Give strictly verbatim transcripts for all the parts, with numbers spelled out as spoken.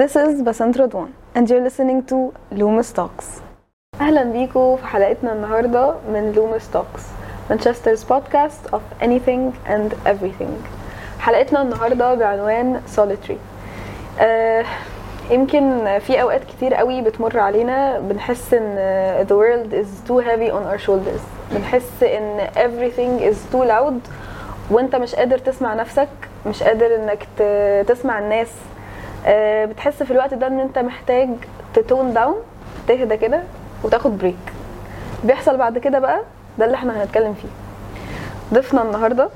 This is Basant Radwan and you're listening to Loomis Talks. أهلا بيكم في حلقتنا النهاردة من Loomis Talks, Manchester's podcast of anything and everything. حلقتنا النهاردة بعنوان solitary. أه يمكن في أوقات كتير قوي بتمر علينا بنحس إن the world is too heavy on our shoulders. بنحس إن everything is too loud وانت مش قادر تسمع نفسك, مش قادر إنك تسمع الناس. بتحس في الوقت ده ان انت محتاج تتون داون, تهدى كده وتاخد بريك. بيحصل بعد كده بقى ده اللي احنا هنتكلم فيه. ضيفنا النهارده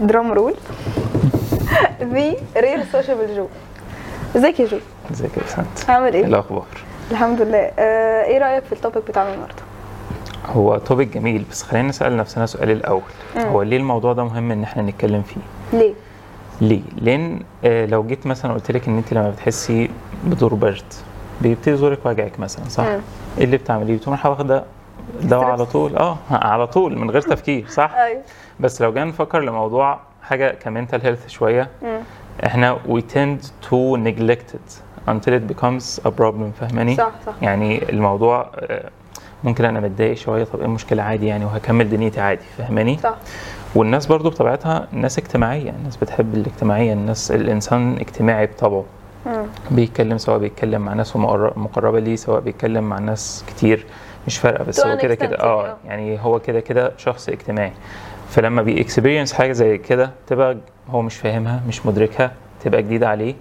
درام رول ذي رير سوشيبل جو. ازيك يا جو؟ ازيك يا بسنت؟ عامل ايه؟ الاخبار؟ الحمد لله. اه ايه رايك في التوبيك بتاعنا النهارده؟ هو توبيك جميل, بس خلينا نسال نفسنا سؤال الاول. م. هو ليه الموضوع ده مهم ان احنا نتكلم فيه؟ ليه؟ ليه؟ لأن لو جيت مثلا قلت لك ان انت لما بتحسي بدور برد بيبتدي زورك وجعك مثلا, صح؟ م. اللي بتعمليه بتقوم رايحه واخده دواء على طول, اه على طول من غير تفكير, صح؟ ايوه. بس لو جينا نفكر لموضوع حاجه كمنتال هيلث شويه, م. احنا we tend to neglect it until it becomes a problem, فاهماني؟ صح صح. يعني الموضوع ممكن انا متضايق شويه, طب ايه المشكله, عادي يعني, وهكمل دنيتي عادي, فاهماني؟ صح. والناس برضو بطبيعتها ناس اجتماعيه, الناس بتحب الاجتماعيه, الناس الانسان اجتماعي بطبعه, بيتكلم سواء بيتكلم مع ناس مقربه ليه سواء بيتكلم مع ناس كتير, مش فارقه, بس هو كده كده اه يعني هو كده كده شخص اجتماعي. فلما بيكسبيرينس حاجه زي كده تبقى هو مش فاهمها, مش مدركها, تبقى جديده عليه,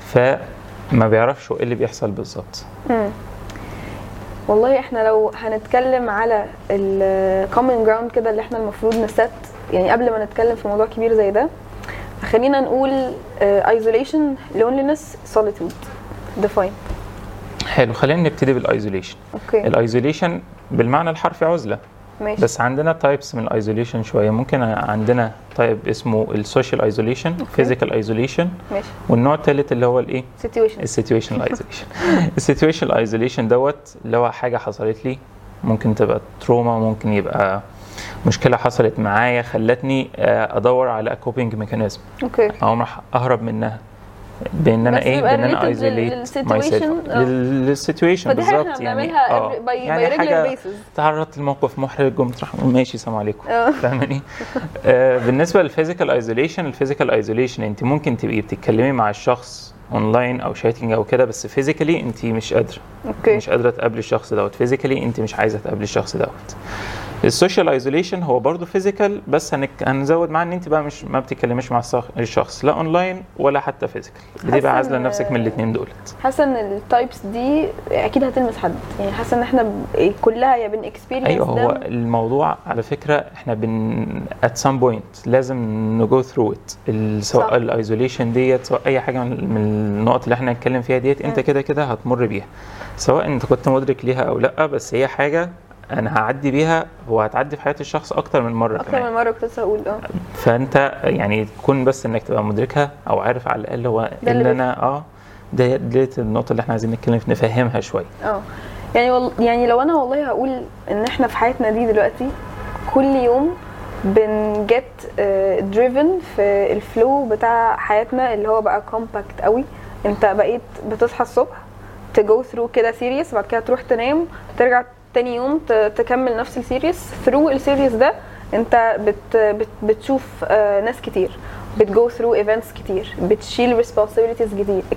فما بيعرفش ايه اللي بيحصل بالظبط. والله احنا لو هنتكلم على الكومن جراوند كده اللي احنا المفروض نسات, يعني قبل ما نتكلم في موضوع كبير زي ده خلينا نقول ايزوليشن, لونلينس, سوليتيود, ديفاين. حلو, خلينا نبتدي بالايزوليشن. اوكي. الايزوليشن بالمعنى الحرفي عزله, ماشي. بس عندنا تايبس من الايزوليشن شويه. ممكن عندنا تايب اسمه السوشيال ايزوليشن, فيزيكال ايزوليشن, والنوع الثالث اللي هو الايه, السيتويشنال ايزوليشن. السيتويشنال ايزوليشن دوت اللي هو حاجه حصلت لي, ممكن تبقى تروما, ممكن يبقى مشكله حصلت معايا خلتني ادور على كوبينج ميكانيزم, اوكي, او راح اهرب منها بان انا ايه, بان انا ايزوليت ماي سيلف للسيتويشن بالظبط. يعني اه يعني حاجه تعرضت لموقف محرج ومطرح ماشي سلام عليكم, فاهماني؟ آه بالنسبه للفيزيكال ايزوليشن, الفيزيكال ايزوليشن انت ممكن تبقي بتتكلمي مع الشخص اونلاين او شاتنج او كده, بس فيزيكالي انت مش قادره, أوكي. مش قادره تقابلي الشخص دوت, فيزيكالي انت مش عايزه تقابلي الشخص دوت. السوشيال ايزوليشن هو برضو فيزيكال, بس هنزود معاه ان انت بقى مش ما بتتكلميش مع الشخص لا اونلاين ولا حتى فيزيكال, بتبقى عازله نفسك من الاثنين دول. حاسه ان التايبس دي اكيد هتلمس حد, يعني حاسه ان احنا كلها يا بن اكسبيرينس. ايوه, هو الموضوع على فكره احنا بن ات سام بوينت لازم نجو ثرو ات, سواء الايزوليشن ديت سواء اي حاجه من النقط اللي احنا هنتكلم فيها ديت, انت كده كده هتمر بيها سواء انت كنت مدرك ليها او لا, بس هي حاجه انا هعدي بيها وهتعدي في حياه الشخص اكتر من مره, اكتر من مره كنت هقول اه فانت يعني تكون بس انك تبقى مدركها او عارف على الاقل هو اللي انا اه ده ديت النقطه اللي احنا عايزين نتكلم في نفهمها شويه. اه يعني وال... يعني لو انا والله هقول ان احنا في حياتنا دي دلوقتي كل يوم بنجت دريفن في الفلو بتاع حياتنا اللي هو بقى كومباكت قوي. انت بقيت بتصحى الصبح تجو ثرو كده سيريس, بعد كده تروح تنام, ترجع تاني يوم تكمل نفس السيريس. ثرو السيريس ده انت بت بت بتشوف ناس كتير, بتجو ثرو ايفنتس كتير, بتشيل ريسبونسابيلتيز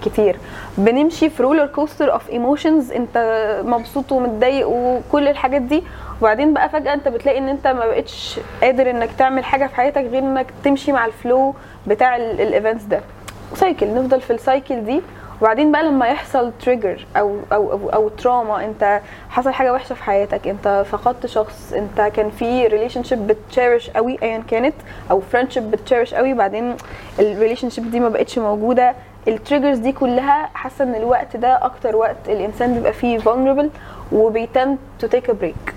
كتير, بنمشي في رولر كوستر اوف ايموشنز, انت مبسوط ومتضايق وكل الحاجات دي, وبعدين بقى فجاه انت بتلاقي ان انت ما بقتش قادر انك تعمل حاجه في حياتك غير انك تمشي مع الفلو بتاع الايفنتس ده. سايكل, نفضل في السايكل دي, وبعدين بقى لما يحصل تريجر او او او, أو تراما, انت حصل حاجه وحشه في حياتك, انت فقدت شخص, انت كان في ريليشن شيب بتشيرش قوي ايا كانت, او فريندشيب بتشيرش قوي, بعدين الريليشن شيب دي ما بقتش موجوده. التريجرز دي كلها, حاسه ان الوقت ده اكتر وقت الانسان بيبقى فيه vulnerable وبيتم تو تيك ا بريك.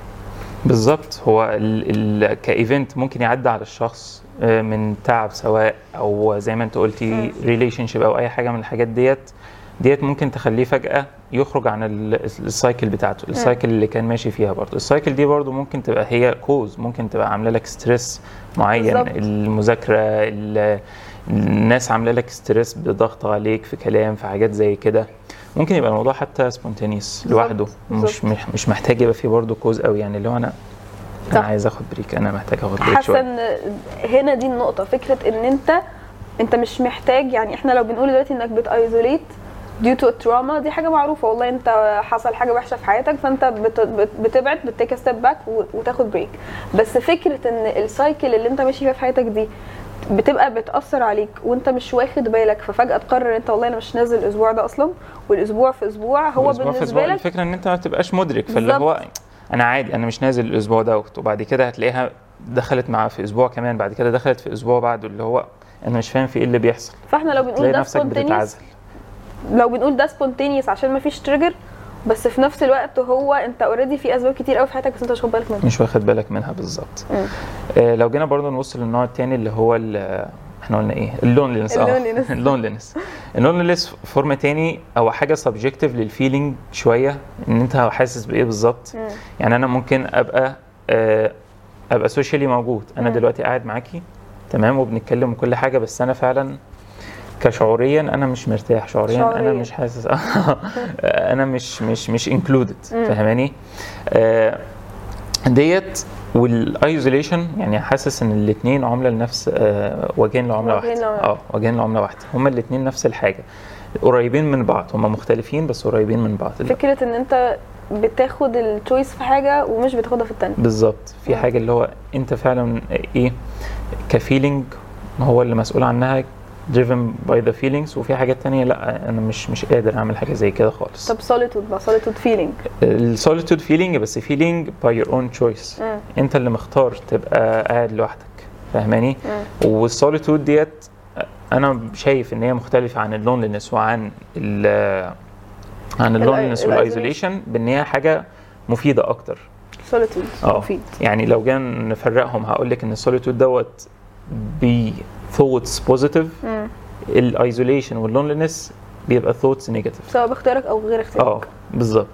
بالظبط, هو ال ال كايفنت ممكن يعدي على الشخص من تعب, سواء او زي ما انت قلتي ريليشن شيب او اي حاجه من الحاجات ديت ديت ممكن تخليه فجأة يخرج عن السايكل بتاعته, السايكل اللي كان ماشي فيها. برضو السايكل دي برضو ممكن تبقى هي كوز, ممكن تبقى عامله لك ستريس معين, بالزبط. المذاكره, الناس عامله لك ستريس بضغط عليك في كلام في حاجات زي كده, ممكن يبقى الموضوع حتى سبونتينيس لوحده, مش مش محتاج يبقى فيه برضو كوز قوي, يعني اللي هو انا انا عايز اخد بريك, انا محتاج اخد بريك شويه. حسن هنا دي النقطه, فكره ان انت انت مش محتاج, يعني احنا لو بنقول دلوقتي انك بتايزوليت due to trauma دي حاجه معروفه, والله انت حصل حاجه وحشه في حياتك فانت بتبعد بتيك ستيب باك وتاخد بريك, بس فكره ان السايكل اللي انت ماشي فيها في حياتك دي بتبقى بتاثر عليك وانت مش واخد بالك, ففجاه تقرر انت والله انا مش نازل الاسبوع ده اصلا, والاسبوع في اسبوع هو بالنسبه لك الفكره ان انت ما تبقاش مدرك, فاللي هو انا عادي انا مش نازل الاسبوع ده, وبعد كده هتلاقيها دخلت معاه في اسبوع كمان, بعد كده دخلت في اسبوع بعده, اللي هو انا مش فاهم في ايه اللي بيحصل. فاحنا لو بنقول ده سبونتينيس, لو بنقول ده سبونتينيس عشان ما فيش تريجر, بس في نفس الوقت هو انت اوريدي في اسباب كتير قوي في حياتك بس انت مش واخد بالك منها, مش واخد بالك منها بالظبط. آه لو جينا برضو نوصل للنوع الثاني اللي هو احنا قلنا ايه, اللونلينس. اه اللونلينس اللونلينس فورم تاني او حاجه سبجكتيف للفيلينج شويه, ان انت حاسس بايه بالظبط. يعني انا ممكن ابقى آه ابقى سوشيالي موجود, انا م. دلوقتي قاعد معاكي تمام وبنتكلم وكل حاجه, بس انا فعلا كشعوريا انا مش مرتاح, شعوريا شعورية. انا مش حاسس انا مش مش مش انكلودد, فاهماني؟ آه ديت والايزوليشن, يعني حاسس ان الاثنين عمله لنفس آه وجهين لعمله واحده. اه وجهين لعمله واحده, هما الاثنين نفس الحاجه, قريبين من بعض, هما مختلفين بس قريبين من بعض. فكره ان انت بتاخد التشويس في حاجه ومش بتاخدها في الثانيه بالظبط, في مم. حاجه اللي هو انت فعلا ايه كفيلينج هو اللي مسؤول عنها, driven by the feelings, وفي حاجات تانية لا انا مش مش قادر اعمل حاجه زي كده خالص. طب solitude بقى, solitude feeling, solitude feeling بس feeling by your own choice, م. انت اللي مختار تبقى قاعد لوحدك, فاهماني؟ والsolitude ديت انا شايف ان هي مختلفه عن loneliness وعن ال عن loneliness والايزوليشن, بان هي حاجه مفيده اكتر. solitude مفيد, يعني لو جينا نفرقهم هقول لك ان solitude دوت بي thoughts positive, الايزوليشن واللونلينس بيبقى thoughts negative, سواء باختيارك او غير اختيارك. اه بالظبط.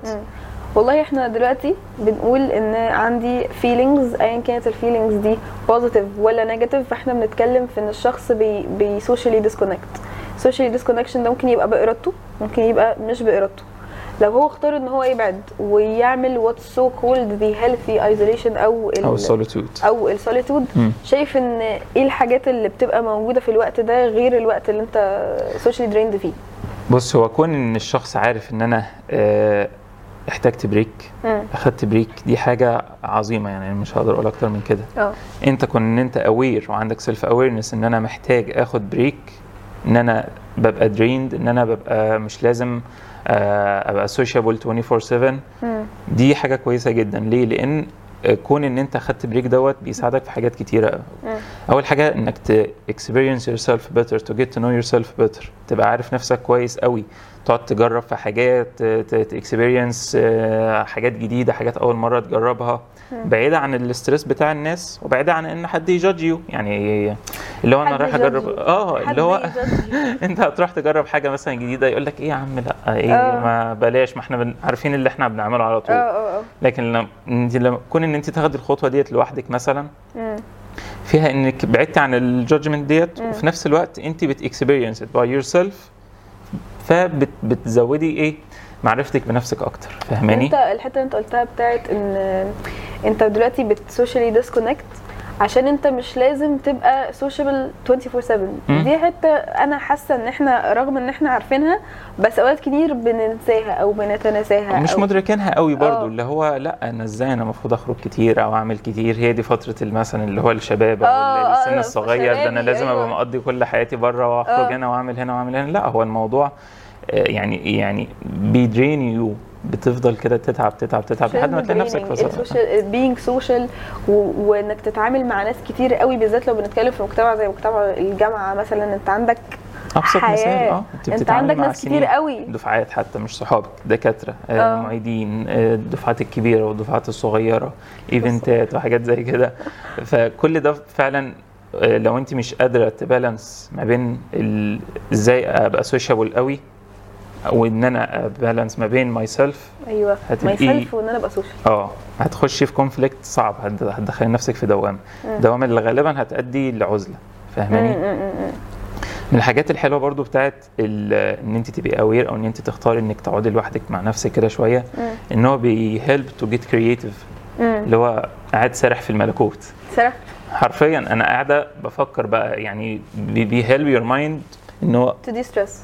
والله احنا دلوقتي بنقول ان عندي feelings, ايا كانت الفيلينجز دي positive ولا negative, فاحنا بنتكلم في ان الشخص بي, بي socially disconnect. social disconnection ده ممكن يبقى بإرادته, ممكن يبقى مش بإرادته. لو هو اختار ان هو يبعد ويعمل what's so called the healthy isolation او ال او solitude او السوليتود, شايف ان ايه الحاجات اللي بتبقى موجوده في الوقت ده غير الوقت اللي انت socially drained فيه؟ بص, هو كون ان الشخص عارف ان انا اه احتاجت بريك, اخدت بريك, دي حاجه عظيمه, يعني مش هقدر اقول اكتر من كده. أوه. انت كون ان انت aware وعندك self awareness ان انا محتاج اخد بريك, ان انا ببقى drained, ان انا ببقى مش لازم ابقى سوشيابل twenty-four seven, دي حاجه كويسه جدا. ليه؟ لان كون ان انت خدت بريك دوت بيساعدك في حاجات كتيره. اول حاجه انك ت experience yourself better, to get to know yourself better, تبقى عارف نفسك كويس قوي, تقعد تجرب في حاجات, ت experience حاجات جديده, حاجات اول مره تجربها, بعيده عن الاسترس بتاع الناس, وبعيده عن ان حد يجادج يو, يعني اللي هو انا رايح اجرب اه اللي هو انت هتروح تجرب حاجه مثلا جديده يقول لك ايه يا عم لا ايه أوه. ما بلاش, ما احنا عارفين اللي احنا بنعمله على طول. أوه أوه. لكن لما كون ان انت تاخدي الخطوه ديت لوحدك مثلا, م. فيها انك بعدت عن الجادجمنت ديت, م. وفي نفس الوقت انت بت experience it by yourself, فبتزودي ايه معرفتك بنفسك اكتر, فاهماني؟ انت الحته اللي انت قلتها بتاعت ان انت دلوقتي بتسوشيالي ديسكونكت عشان انت مش لازم تبقى سوشيبل twenty-four seven, دي حته انا حاسه ان احنا رغم ان احنا عارفينها بس اوقات كتير بننساها او بنتناساها, مش مدركينها قوي برضو. أوه. اللي هو لا انا ازاي انا المفروض اخرج كتير او اعمل كتير, هي دي فتره مثلا اللي هو الشباب او السن الصغير ده, انا لازم ابقى مقضي كل حياتي بره واخرج هنا واعمل هنا واعمل هنا. لا, هو الموضوع يعني يعني بيدرين يو, بتفضل كده تتعب تتعب تتعب لحد ما تلاقي نفسك في بينج سوشيال, وانك تتعامل مع ناس كتير قوي, بالذات لو بنتكلم في مجتمع زي مجتمع الجامعه مثلا, انت عندك حياه, اه انت, انت عندك ناس كتير قوي, دفعات حتى مش صحابك, دكاتره, آه معيدين, آه الدفعات الكبيره والدفعات الصغيره, ايفنتات وحاجات زي كده. فكل ده فعلا لو انت مش قادره تبالانس ما بين ازاي ابقى سوشيابل قوي وان انا بالانس ما بين ماي سيلف, ايوه ماي سيلف, وان انا ابقى سوشيال, اه هتخشي في كونفليكت صعب, هتدخلي نفسك في دوامه, دوامه اللي غالبا هتؤدي لعزله, فاهماني؟ من الحاجات الحلوه برضو بتاعت ان انت تبقي اوير او ان انت تختاري انك تقعدي لوحدك مع نفسك كده شويه, ان هو بيهلب تو جيت كرييتيف, اللي هو قاعد سرح في الملكوت, سرح حرفيا انا قاعده بفكر بقى, يعني بيهلب يور مايند ان هو تو دي ستريس,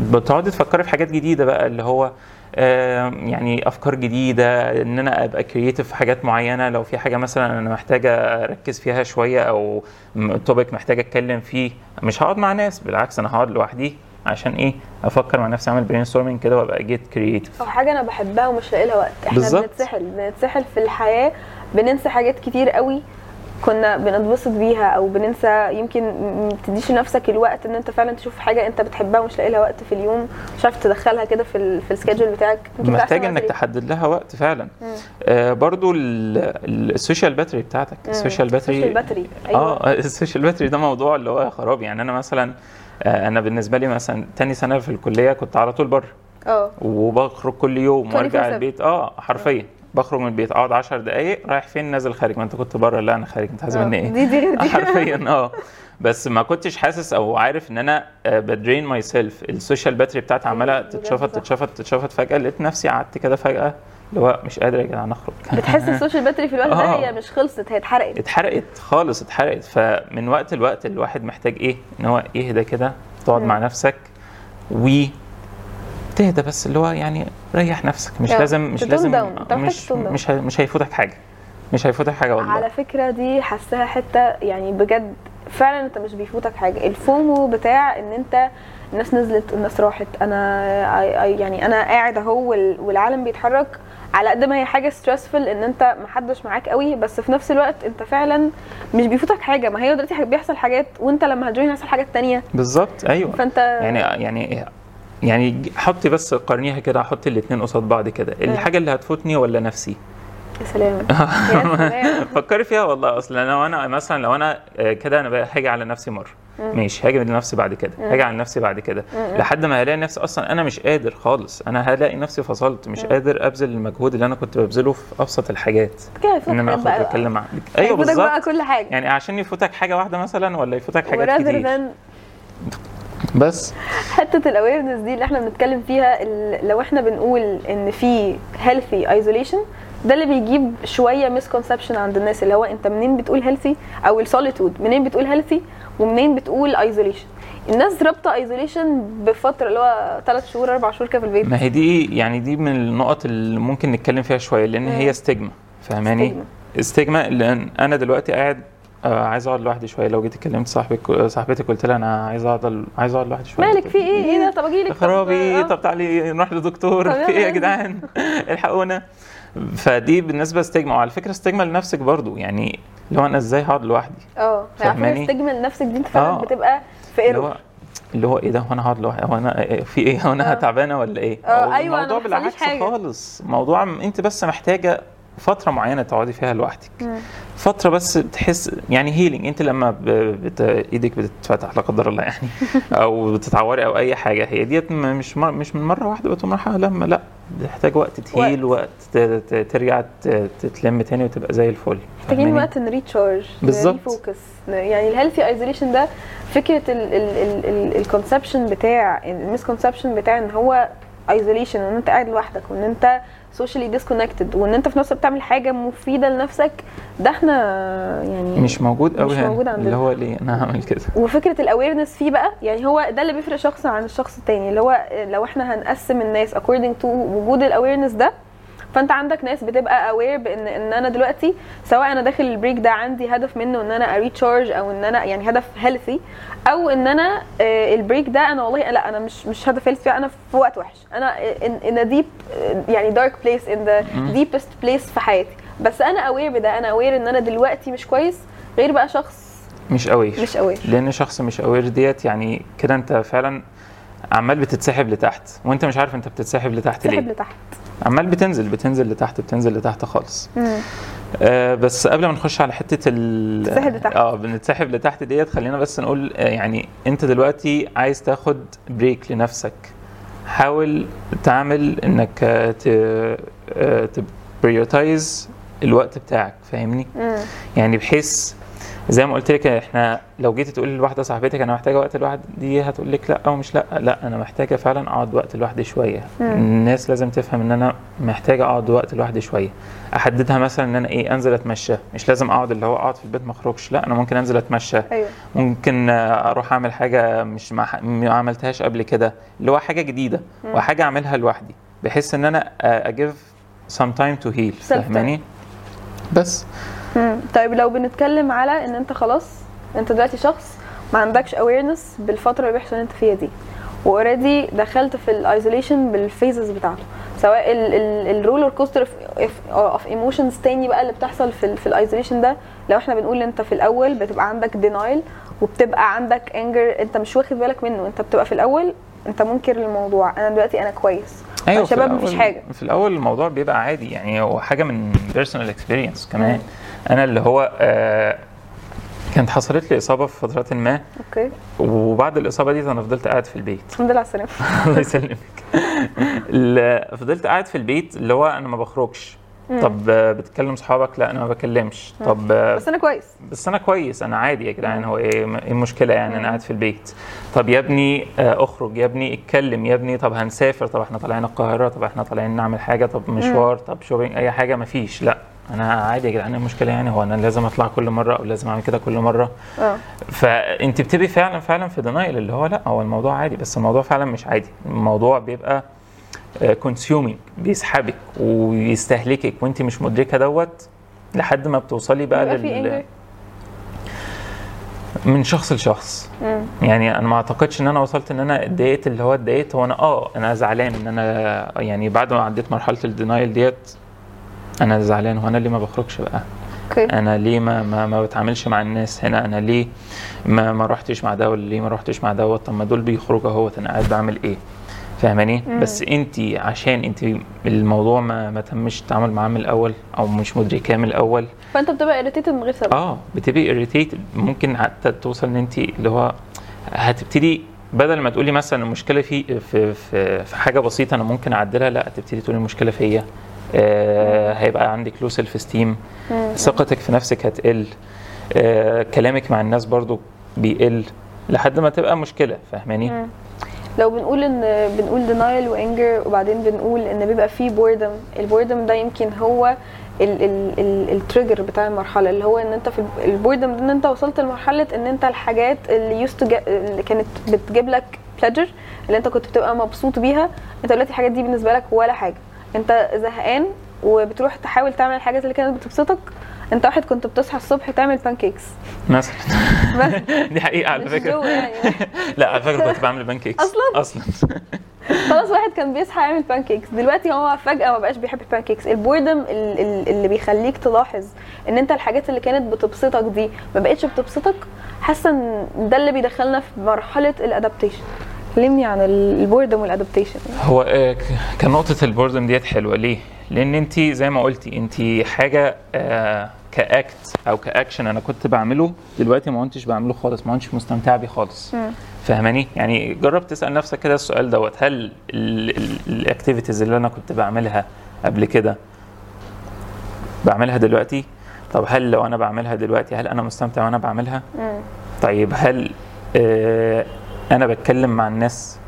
بتقعدي تفكري في حاجات جديده بقى اللي هو يعني افكار جديده, ان انا ابقى كرييتيف في حاجات معينه. لو في حاجه مثلا انا محتاجه اركز فيها شويه او توبيك محتاجه اتكلم فيه, مش هقعد مع ناس, بالعكس انا هقعد لوحدي عشان ايه افكر مع نفسي, اعمل برين ستورمينج كده وابقى جيت كرييتيف او حاجه انا بحبها ومش لاقي لها وقت. احنا بالزبط. بنتسحل بنتسحل في الحياه, بننسى حاجات كتير قوي كنا بنتبسط بيها, او بننسى يمكن ما تديش لنفسك الوقت ان انت فعلا تشوف حاجه انت بتحبها ومش لاقي لها وقت في اليوم, مش عارف تدخلها كده في في السكيدجول بتاعك, محتاج انك تحدد لها وقت فعلا. آه برضو السوشيال باتري بتاعتك, السوشيال باتري اه السوشيال باتري ده موضوع اللي هو خراب. يعني انا مثلا آه انا بالنسبه لي مثلا تاني سنه في الكليه كنت على طول بره, اه وبخرج كل يوم وارجع البيت, اه حرفيا بخرج من البيت اقعد عشر دقايق رايح فين نازل خارج, ما انت كنت بره, لا انا خارج, انت حاسب ان ايه دي دي دي حرفيا اه بس ما كنتش حاسس او عارف ان انا بدرين ماي سيلف. السوشيال باتري بتاعتي عماله تتشفط تتشفط تتشفط, فجاه لقيت نفسي قعدت كده فجاه اللي هو مش قادر يا جدعان اخرج. بتحس السوشيال باتري في الوقت ده هي مش خلصت, هي اتحرقت اتحرقت خالص اتحرقت. فمن وقت لوقت الواحد محتاج ايه ان هو يهدى كده, تقعد مع نفسك و تهدى, بس اللي هو يعني ريح نفسك, مش لازم مش لازم مش مش مش هيفوتك حاجه, مش هيفوتك حاجه والله. على فكره دي حاساها حته يعني بجد فعلا, انت مش بيفوتك حاجه. الفومو بتاع ان انت الناس نزلت الناس راحت, انا يعني انا قاعد اهو والعالم بيتحرك, على قد ما هي حاجه ستريسفل ان انت محدش معاك قوي, بس في نفس الوقت انت فعلا مش بيفوتك حاجه. ما هي دلوقتي بيحصل حاجات وانت لما هتجوين هيحصل حاجات تانية بالظبط. ايوه فانت يعني يعني يعني حطي بس قرنيها كده, احط الاثنين قصاد بعض كده, الحاجه اللي هتفوتني ولا نفسي. يا سلام فكري فيها والله. اصلا لو انا مثلا لو انا كده انا هاجي على نفسي مره, ماشي هاجي لنفسي بعد كده, هاجي على نفسي بعد كده لحد ما هلاقي نفسي اصلا انا مش قادر خالص, انا هلاقي نفسي فصلت, مش قادر ابذل المجهود اللي انا كنت ببذله في ابسط الحاجات, ان انا اخد اتكلم معاك. ايوه بالظبط, يعني عشان يفوتك حاجه واحده مثلا ولا يفوتك حاجات كتير. بس حته الاويرنس دي اللي احنا بنتكلم فيها, لو احنا بنقول ان في healthy isolation, ده اللي بيجيب شويه misconception عند الناس, اللي هو انت منين بتقول healthy او solitude, منين بتقول healthy ومنين بتقول isolation. الناس ربطه isolation بفتره اللي هو ثلاث شهور اربع شهور كده في البيت. ما هي دي يعني دي من النقط اللي ممكن نتكلم فيها شويه, لان هي stigma, فاهماني stigma. لان انا دلوقتي قاعد آه عايز اقعد لوحدي شويه, لو جيت اتكلمت صاحبك صاحبتك قلت لها انا عايز اقعد عايز اقعد لوحدي شويه, مالك في ايه ايه ده, طب اجي لك خرابي, طب تعالي نروح للدكتور, في ايه يا جدعان الحقونا. فدي بالنسبه استجمع. وعلى فكره استجمع لنفسك برضو, يعني لو انا ازاي هقعد لوحدي, اه يعني استجمع لنفسك دي انت فعلا بتبقى في ايرور, اللي هو ايه ده وانا هقعد لوحدي, وانا في ايه, وانا تعبانه ولا ايه. أيوة الموضوع بالعكس خالص, موضوع انت بس محتاجه فتره معينه تقعدي فيها لوحدك, فتره بس تحس يعني هيلينج. انت لما بت... ايدك بتتفتح لا قدر الله يعني, او بتتعوري او اي حاجه, هي ديت مش مر... مش من مره واحده بتقوم رايحه, لما لا بتحتاج وقت تهيل, وقت, وقت ترجع تتلم تاني وتبقى زي الفل. محتاجين وقت نريتشارج نريفوكس. يعني الهيلثي ايزوليشن ده فكره الكونسبشن بتاع المسكونسبشن بتاع ان هو isolation, وان انت قاعد لوحدك, وان انت socially disconnected, وان انت في نفسك بتعمل حاجه مفيده لنفسك, ده احنا يعني مش موجود قوي, اللي هو ليه انا هعمل كده. وفكره الاويرنس فيه بقى, يعني هو ده اللي بيفرق شخص عن الشخص التاني, اللي هو لو احنا هنقسم الناس according to وجود الاويرنس ده, فانت عندك ناس بتبقى اوير بان ان انا دلوقتي سواء انا داخل البريك ده عندي هدف منه ان انا اريتشارج, او ان انا يعني هدف هيلثي, او ان انا البريك ده انا والله لا انا مش مش هدف هيلثي, انا في وقت وحش, انا ان ديب يعني دارك بليس, ان ذا ديبست بليس في حياتي, بس انا اوير بده, انا اوير ان انا دلوقتي مش كويس. غير بقى شخص مش اوير, مش اوير لان شخص مش اوير ديت يعني كده انت فعلا عمال بتتسحب لتحت وانت مش عارف انت بتتسحب لتحت ليه, لتحت عمال بتنزل بتنزل لتحت بتنزل لتحت خالص. آه بس قبل ما نخش على حته ال اه بنتسحب لتحت ديت, خلينا بس نقول آه يعني انت دلوقتي عايز تاخد بريك لنفسك, حاول تعمل انك تبريورتايز الوقت بتاعك, فاهمني؟ يعني بحيث زي ما قلت لك احنا لو جيت تقول لواحده صاحبتك انا محتاجه وقت لوحدي دي هتقول لك لا او مش لا لا انا محتاجه فعلا اقعد وقت لوحدي شويه. م. الناس لازم تفهم ان انا محتاجه اقعد وقت لوحدي شويه, احددها مثلا ان انا ايه انزل اتمشى, مش لازم اقعد اللي هو اقعد في البيت ما اخرجش, لا انا ممكن انزل اتمشى. أيوة. ممكن اروح اعمل حاجه مش ما عملتهاش قبل كده, اللي هو حاجه جديده. م. وحاجه اعملها لوحدي بحس ان انا اجيف some time to heal, فاهماني؟ بس مم. طيب لو بنتكلم على ان انت خلاص انت دلوقتي شخص ما عندكش awareness بالفتره اللي بيحصل انت فيها دي, واوريدي دخلت في الايزوليشن بالفيزز بتاعته, سواء الرولر كوستر اوف ايموشنز تاني بقى اللي بتحصل في في الايزوليشن ده. لو احنا بنقول انت في الاول بتبقى عندك دينايل وبتبقى عندك انجر انت مش واخد بالك منه, انت بتبقى في الاول انت منكر للموضوع, انا دلوقتي انا كويس. أيوة شباب مفيش حاجه. في الاول الموضوع بيبقى عادي, يعني هو حاجه من بيرسونال اكسبيرينس كمان. انا اللي هو آه كانت حصلت لي اصابه في فتره ما. اوكي. وبعد الاصابه دي انا فضلت قاعد في البيت الحمد لله على السلامه. الله يسلمك. فضلت قاعد في البيت اللي هو انا ما بخرجش. مم. طب بتكلم صحابك؟ لا انا ما بكلمش. مم. طب بس انا كويس, بس انا كويس, انا عادي يا جدعان, هو ايه المشكله يعني؟ مم. انا قاعد في البيت. طب يا ابني اخرج, يا ابني اتكلم, يا ابني طب هنسافر, طب احنا طالعين القاهره, طب احنا طالعين نعمل حاجه, طب مشوار, طب شوبينج, اي حاجه. ما فيش, لا انا عادي يا جدعان, المشكله يعني هو انا لازم اطلع كل مره او لازم اعمل كده كل مره؟ اه. فانت بتبقي فعلا فعلا في دنايل اللي هو لا هو الموضوع عادي, بس الموضوع فعلا مش عادي. الموضوع بيبقى كونسيومينج, بيسحبك ويستهلكك وانت مش مدركه دوت, لحد ما بتوصلي بقى لل من شخص لشخص. مم. يعني انا ما اعتقدش ان انا وصلت ان انا اتضايقت اللي هو اتضايقت وانا اه انا زعلان ان انا يعني بعد ما عديت مرحله الدينايل ديت انا زعلان وانا اللي ما بخرجش بقى. أوكي. انا ليه ما ما, ما بتعاملش مع الناس هنا, انا ليه ما ما رحتش مع ده, ولا ليه ما رحتش مع دوت, طب ما دول بيخرجوا اهوت, انا قاعد بعمل ايه, فاهماني؟ بس انت عشان انت الموضوع ما ما تمش تعمل معاه من الاول او مش مدركه من الاول, فانت بتبقى اريتيتد من غير سبب. اه بتبقي اريتيتد, ممكن حتى توصل ان انت اللي هو هتبتدي بدل ما تقولي مثلا المشكله في في في, في حاجه بسيطه انا ممكن اعدلها, لا تبتدي تقولي المشكله فيا. آه هيبقى عندك لو سيلف استيم, ثقتك في نفسك هتقل, آه كلامك مع الناس برضو بيقل, لحد ما تبقى مشكله, فاهماني؟ لو بنقول ان بنقول دينايل وانجر, وبعدين بنقول ان بيبقى فيه بوردم, البوردم ده يمكن هو التريجر بتاع المرحله, اللي هو ان انت في البوردم ده ان انت وصلت لمرحله ان انت الحاجات اللي يوست اللي كانت بتجيب لك بلاجر, اللي انت كنت بتبقى مبسوط بيها, انت دلوقتي الحاجات دي بالنسبه لك ولا حاجه, انت زهقان وبتروح تحاول تعمل الحاجات اللي كانت بتبسطك. انت واحد كنت بتصحى الصبح تعمل بانكيكس مثلا, دي حقيقه على فكره يعني. لا على فكره كنت بعمل بانكيكس اصلا اصلا خلاص. واحد كان بيصحى يعمل بانكيكس, دلوقتي هو فجاه ما بقاش بيحب البانكيكس. البوردم اللي بيخليك تلاحظ ان انت الحاجات اللي كانت بتبسطك دي ما بقتش بتبسطك, حاسه ان ده اللي بيدخلنا في مرحله الادابتيشن. كلمني عن البوردم والادابتيشن. هو كنقطه البوردم ديت حلوه ليه؟ لان انت زي ما قلتي انت حاجه كاكت او كاكشن انا كنت بعمله, دلوقتي ما كنتش بعمله خالص, ما كنتش مستمتع بيه خالص, فاهماني؟ يعني جرب تسال نفسك كده السؤال دوت, هل الاكتيفيتيز اللي انا كنت بعملها قبل كده بعملها دلوقتي؟ طب هل لو انا بعملها دلوقتي هل انا مستمتع وانا بعملها؟ مم. طيب هل آه انا بتكلم مع الناس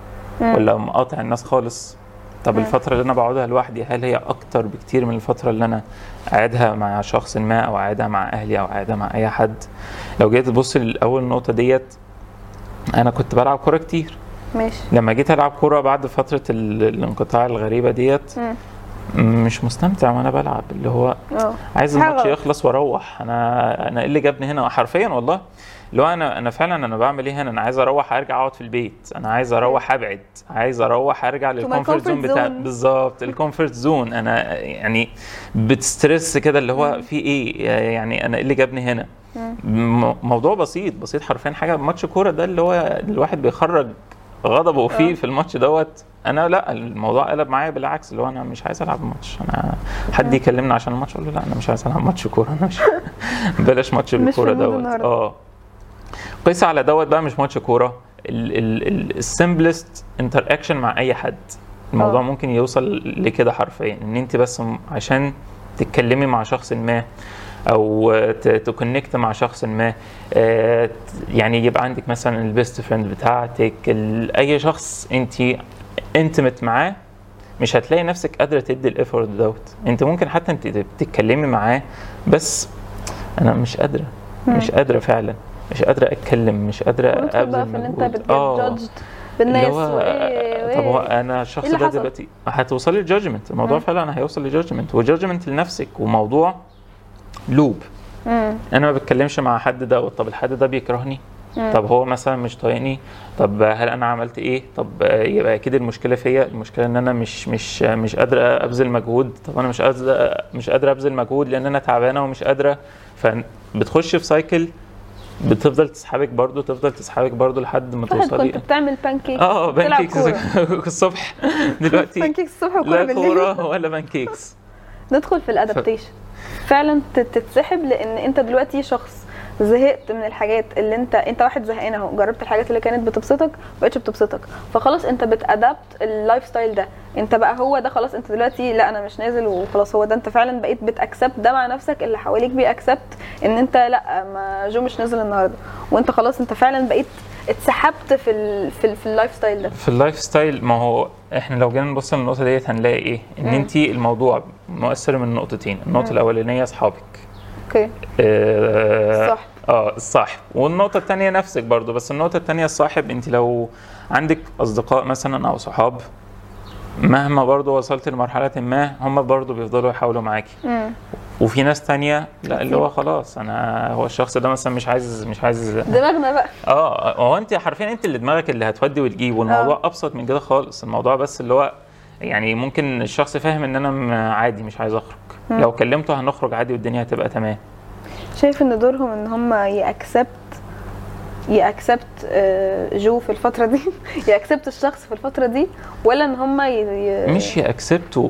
ولا مقاطع الناس خالص؟ طب الفتره اللي انا بقعدها لوحدي هل هي اكتر بكتير من الفتره اللي انا قاعدها مع شخص ما, او قاعدها مع اهلي, او قاعدها مع اي حد؟ لو جيت تبص للاول نقطه ديت, انا كنت بلعب كوره كتير, ماشي, لما جيت العب كوره بعد فتره الانقطاع الغريبه ديت مش مستمتع وانا بلعب, اللي هو عايز الماتش يخلص واروح. انا انا اللي جابني هنا حرفيا والله, لو انا انا فعلا انا بعمل ايه هنا؟ انا عايز اروح ارجع اقعد في البيت, انا عايز اروح ابعد, عايز اروح ارجع للكومفورت زون بتاع بالظبط الكومفورت زون. انا يعني بتسترس كده اللي هو في ايه يعني, انا اللي جابني هنا؟ موضوع بسيط بسيط حرفيا, حاجه ماتش كوره ده اللي هو الواحد بيخرج غضبه فيه في الماتش دوت. انا لا الموضوع قلب معايا بالعكس, اللي هو انا مش عايز العب ماتش, انا حد يكلمني عشان الماتش اقول له لا انا مش عايز العب ماتش كوره, انا مش بلاش ماتش الكوره دوت. اه قيس على دوت بقى, مش ماتش كوره, السمبلست انتر اكشن مع اي حد. الموضوع أوه. ممكن يوصل لكده حرفيا, ان انت بس عشان تتكلمي مع شخص ما, او تكونكت مع شخص ما، يعني يبقى عندك مثلا البيست فريند بتاعتك، اي شخص انت انتمت معاه، مش هتلاقي نفسك قادره تدي الافورت دوت. انت ممكن حتى انت تتكلمي معاه، بس انا مش قادره مش قادره فعلا مش قادره اتكلم، مش قادره ابذل مجهود. اه بالناس هو إيه؟ طب هو انا الشخص إيه ده دلوقتي هتوصلي للجادجمنت. الموضوع مم. فعلا هيوصل للجادجمنت، وجادجمنت لنفسك، وموضوع لوب. مم. انا ما بتكلمش مع حد ده، طب الحد ده بيكرهني، مم. طب هو مثلا مش طايقني، طب هل انا عملت ايه، طب يبقى اكيد المشكله فيا، المشكله ان انا مش مش مش قادره ابذل مجهود. طب انا مش قادره مش قادره ابذل مجهود لان انا تعبانه ومش قادره. فبتخش في سايكل بتفضل تسحبك برضو تفضل تسحبك برضو لحد ما توصلي. كنت بتعمل بانكيك اه بانكيك الصبح، دلوقتي بانكيك الصبح وكوره بالليل، لا كوره ولا بانكيكس. ندخل في الادابتيشن فعلا، تتسحب لان انت دلوقتي شخص زهقت من الحاجات اللي انت انت واحد زهقان اهو، جربت الحاجات اللي كانت بتبسطك مبقتش بتبسطك، فخلاص انت بتادابت اللايف ستايل ده، انت بقى هو ده خلاص، انت دلوقتي لا انا مش نازل وخلاص هو ده، انت فعلا بقيت بتاكسبت ده مع نفسك، اللي حواليك بيأكسبت ان انت لا ما جو مش نازل النهارده، وانت خلاص انت فعلا بقيت اتسحبت في ال في, ال في اللايف ستايل ده في اللايف ستايل. ما هو احنا لو جينا نبص للنقطه ديت هنلاقي ايه، ان انت الموضوع مؤثر من نقطتين. النقطه الاولانيه اصحابك، اوكي اه صح اه الصاحب، والنقطه الثانيه نفسك برضو. بس النقطه الثانيه الصاحب، انت لو عندك اصدقاء مثلا او صحاب مهما برضو وصلت لمرحله ما هم برضو بيفضلوا يحاولوا معاكي، وفي ناس تانية لا اللي هو خلاص انا هو الشخص ده مثلا مش عايز مش عايز دماغنا بقى. اه هو انت حرفيا انت اللي دماغك اللي هتودي وتجيب، والموضوع أوه. ابسط من كده خالص. الموضوع بس اللي هو يعني ممكن الشخص فاهم ان انا عادي مش عايز اخرج، مم. لو كلمته هنخرج عادي والدنيا هتبقى تمام. شايف ان دورهم ان هم يأكسبت يأكسبت جو في الفترة دي يأكسبت الشخص في الفترة دي، ولا ان هم ي... مش يأكسبتوا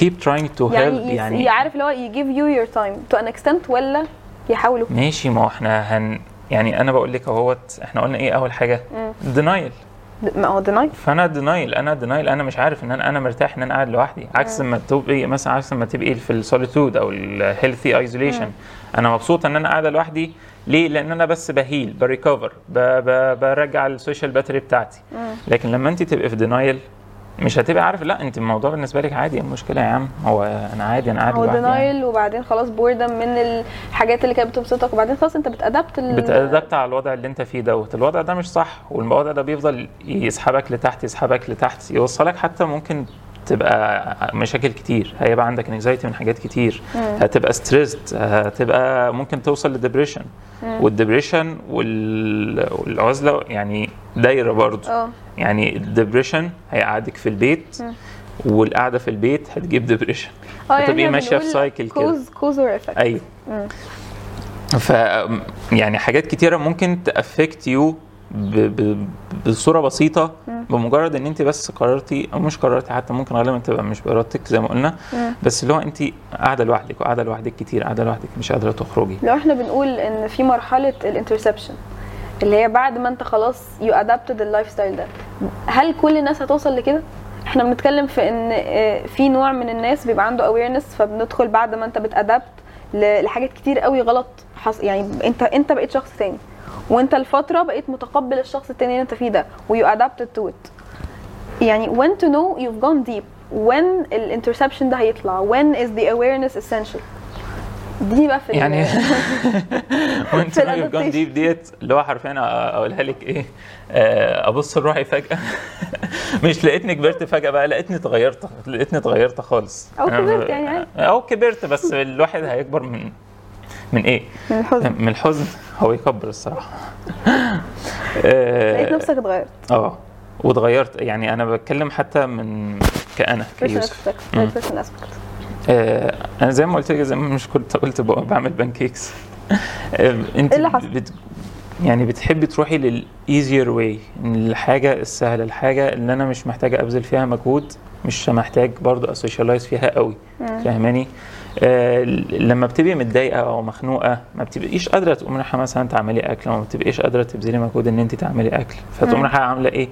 keep trying to help، يعني, يعني يعرف اللي هو you give you your time to an extent، ولا يحاولوا ماشي. ما احنا هن يعني انا بقول لك اهوت، احنا قلنا ايه اول حاجة؟ مم. denial. ما هو دينايل، فانا دينايل انا دينايل انا مش عارف ان انا انا مرتاح ان انا قاعد لوحدي، عكس ما تبقي مثلا عكس ما تبقي في السوليتود او الهيلثي ايزوليشن. انا مبسوط ان انا قاعده لوحدي ليه؟ لان انا بس بهيل بريكفر برجع السوشيال باتري بتاعتي. مم. لكن لما انت تبقي في دينايل مش هتبقى عارف، لا انت الموضوع بالنسبه لك عادي، المشكله يا عم هو انا عادي انا قاعد لوحدي دينايل، وبعدين خلاص بوردم من الحاجات اللي كانت بتبسطك، وبعدين خلاص انت بتادبت ال... بتادبت على الوضع اللي انت فيه دوت. الوضع ده مش صح، والوضع ده بيفضل يسحبك لتحت يسحبك لتحت يوصلك، حتى ممكن تبقى مشاكل كتير، هيبقى عندك انكزايتي من حاجات كتير، مم. هتبقى ستريسد، هتبقى ممكن توصل لديبريشن، والديبريشن والعزله يعني دايره برضو. أوه. يعني الديبريشن هيقعدك في البيت، مم. والقعده في البيت هتجيب ديبريشن، هتبقى ماشيه في سايكل كده كوز كوز وريفكت. ايوه ف يعني حاجات كتيره ممكن تأفكت يو بصوره بسيطه، بمجرد ان انت بس قررتي او مش قررتي، حتى ممكن غالبا تبقى مش بارادتك زي ما قلنا، مم. بس اللي هو انت قاعده لوحدك وقاعده لوحدك كتير، قاعده لوحدك مش قادره تخرجي. لو احنا بنقول ان في مرحله الانترسبشن اللي هي بعد ما انت خلاص يو ادابتد اللايف ستايل ده، هل كل الناس هتوصل لكده؟ احنا بنتكلم في ان في نوع من الناس بيبقى عنده اويرنس، فبندخل بعد ما انت بتادابت لحاجات كتير قوي غلط، يعني انت انت بقيت شخص ثاني، وانت الفتره بقيت متقبل الشخص التاني اللي انت فيه ده ويو ادابتد تو ات. يعني when to know you've gone deep، when الانترسبشن ده هيطلع، when is the awareness essential، دي بقى في يعني when to know you've gone deep ديت اللي هو حرفيا اقولها لك ايه، ابص لروحي فجاه مش لقيتني كبرت فجاه بقى، لقيتني اتغيرت لقيتني اتغيرت خالص، او كبرت يعني او كبرت بس الواحد هيكبر من من ايه؟ من الحزن من الحزن هو يكبر الصراحه. لقيت نفسك اتغيرت. اه واتغيرت، يعني انا بتكلم حتى من كأنا كيوسف. انا زي ما قلت لك، زي ما مش كنت قلت بعمل بانكيكس. انت اللي بت يعني بتحبي تروحي للايزير واي، الحاجه السهله، الحاجه اللي انا مش محتاجه ابذل فيها مجهود، مش محتاج برضو اسوشيالايز فيها قوي، فاهماني؟ آه لما بتبقي متضايقه او مخنوقه ما بتبقيش قادره تقومي رايحه مثلا تعملي اكل، وما بتبقيش قادره تبذلي مجهود ان انت تعملي اكل، فتقومي رايحه عامله ايه،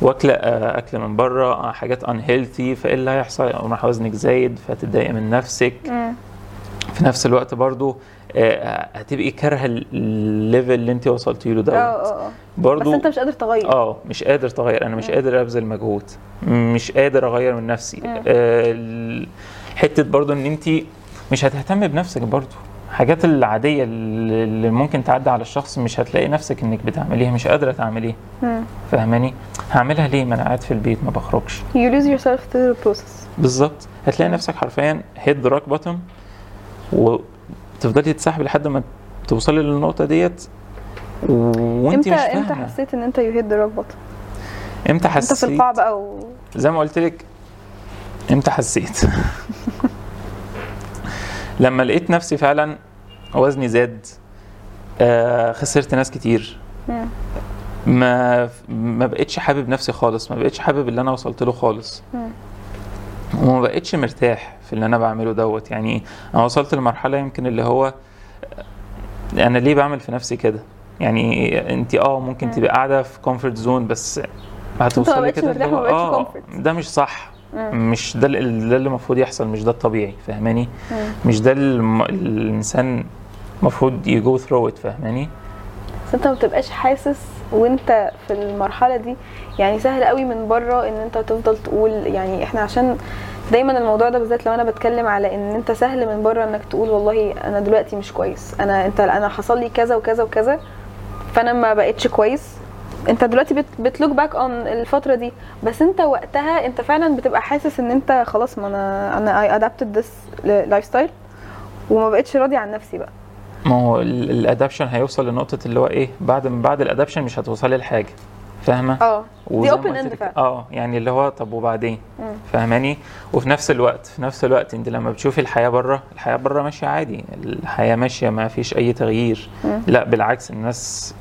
واكله آه اكل من بره، آه حاجات ان هيلثي، فايه اللي هيحصل؟ قومي رايحه وزنك زايد فتتضايقي من نفسك. مم. في نفس الوقت برضو هتبقي كارهه الليفل اللي انت وصلتي له دوت برضو. بس انت مش قادر تغير. اه مش قادر تغير. انا مش قادر ابذل مجهود, مش قادر اغير من نفسي. آه حته برضو ان انت مش هتهتم بنفسك برضو, حاجات العاديه اللي ممكن تعدي على الشخص مش هتلاقي نفسك انك بتعمليها, مش قادره تعمليها. فاهماني؟ هعملها ليه ما انا قاعد في البيت ما بخرجش؟ you lose yourself to the process. بالظبط, هتلاقي نفسك حرفيا hit the rock bottom وتفضلي تسحب لحد ما توصلي للنقطه ديت وانت مش فاهمه. امتى حسيت ان انت you hit the rock bottom؟ امتى حسيت انت في القاع بقى و... زي ما قلت لك امتى حسيت لما لقيت نفسي فعلا وزني زاد, آه خسرت ناس كتير, ما ما بقتش حابب نفسي خالص, ما بقتش حابب اللي انا وصلت له خالص, وما بقتش مرتاح في اللي انا بعمله دوت. يعني انا وصلت لمرحله يمكن اللي هو انا ليه بعمل في نفسي كده؟ يعني انت اه ممكن تبقى قاعده في كومفورت زون, بس هتوصلي كده اه ده مش صح, مش ده اللي المفروض يحصل, مش ده الطبيعي. فاهماني؟ مش ده الانسان المفروض يجو ثرو ات. فاهماني؟ بس انت ما بتبقاش حاسس وانت في المرحله دي. يعني سهل قوي من بره ان انت تفضل تقول, يعني احنا عشان دايما الموضوع ده بالذات لما انا بتكلم على ان انت سهل من بره انك تقول والله انا دلوقتي مش كويس, انا انت انا حصل لي كذا وكذا وكذا فانا ما بقتش كويس. انت دلوقتي بتلوك باك اون الفتره دي, بس انت وقتها انت فعلا بتبقى حاسس ان انت خلاص ما انا انا اي ادابتد ذس لايف ستايل وما بقتش راضي عن نفسي بقى. ما هو الادابشن هيوصل لنقطه اللي هو ايه, بعد من بعد الادابشن مش هتوصلي لحاجه. فاهمه؟ اه دي اوبن اند فعلا. اه يعني اللي هو طب وبعدين؟ فاهماني؟ وفي نفس الوقت في نفس الوقت انت لما بتشوفي الحياه بره, الحياه بره ماشيه عادي, الحياه ماشيه ما فيش اي تغيير. مم. لا بالعكس, الناس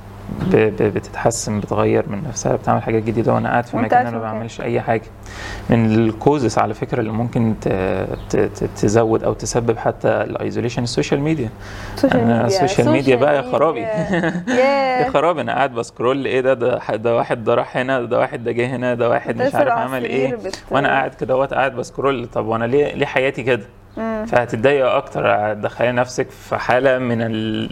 بتتحسن, بتغير من نفسها, بتعمل حاجات جديده, وانا قاعد في مكان انا ما بعملش اي حاجه. من الكوزس على فكره اللي ممكن تزود او تسبب حتى الايزوليشن السوشيال ميديا. السوشيال ميديا بقى يا خرابي يا خرابي, انا قاعد بسكرول ايه ده ده ده واحد ده راح هنا, ده واحد ده جه هنا, ده واحد مش عارف عمل ايه, وانا قاعد كده وقت قاعد بسكرول. طب وانا ليه ليه حياتي كده؟ فهتتضايق اكتر, تدخلي نفسك في حاله من ال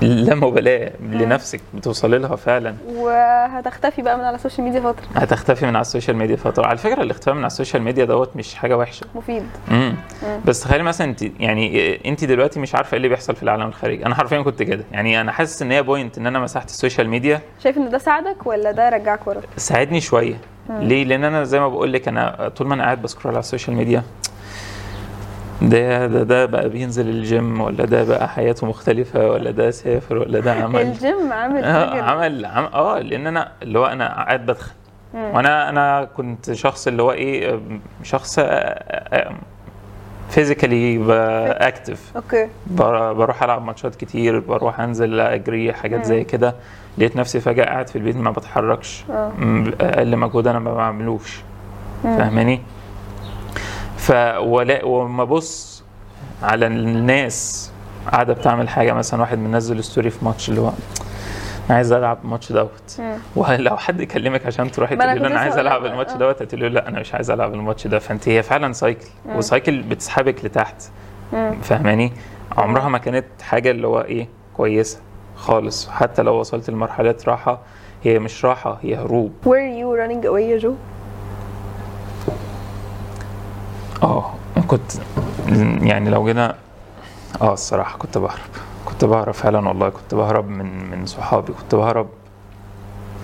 لا مبالاة لنفسك بتوصل لها فعلا, وهتختفي بقى من على السوشيال ميديا فتره. هتختفي من على السوشيال ميديا فتره. على فكره الاختفاء من على السوشيال ميديا دوت مش حاجه وحشه, مفيد. امم بس تخيلي مثلا انت, يعني انت دلوقتي مش عارفه ايه اللي بيحصل في العالم الخارجي. انا حرفيا كنت كده, يعني انا حاسس ان هي بوينت ان انا مسحت السوشيال ميديا. شايف ان ده ساعدك ولا ده رجعك ورا؟ ساعدني شويه. مم. ليه؟ لان انا زي ما بقول لك, انا طول ما انا قاعد بسكرول على السوشيال ميديا, ده ده ده بقى بينزل الجيم, ولا ده بقى حياته مختلفه, ولا ده سافر, ولا ده عمل الجيم عامل آه عمل اه لان انا اللي هو انا قاعد بدخل. وانا انا كنت شخص اللي هو ايه, شخص فيزيكالي اكتف. اوكي, بروح العب ماتشات كتير, بروح انزل اجري, حاجات زي كده. لقيت نفسي فجاه قاعد في البيت ما بتحركش, اقل مجهود انا ما بعملوش. فاهماني؟ فولا وما بص على الناس قاعده بتعمل حاجه, مثلا واحد منزل ستوري في ماتش اللي هو انا عايز العب الماتش دوت, ولو حد يكلمك عشان تروحي تقول له انا عايز العب الماتش دوت, هتقول له لا انا مش عايز العب الماتش ده. فانت هي فعلا سايكل, وسايكل بتسحبك لتحت. فاهماني؟ عمرها ما كانت حاجه اللي هو ايه كويسه خالص. حتى لو وصلت لمرحله راحه, هي مش راحه, هي هروب. were you running away يا جو؟ اه كنت, يعني لو جينا اه الصراحه كنت بهرب, كنت بهرب فعلا والله. كنت بهرب من من صحابي, كنت بهرب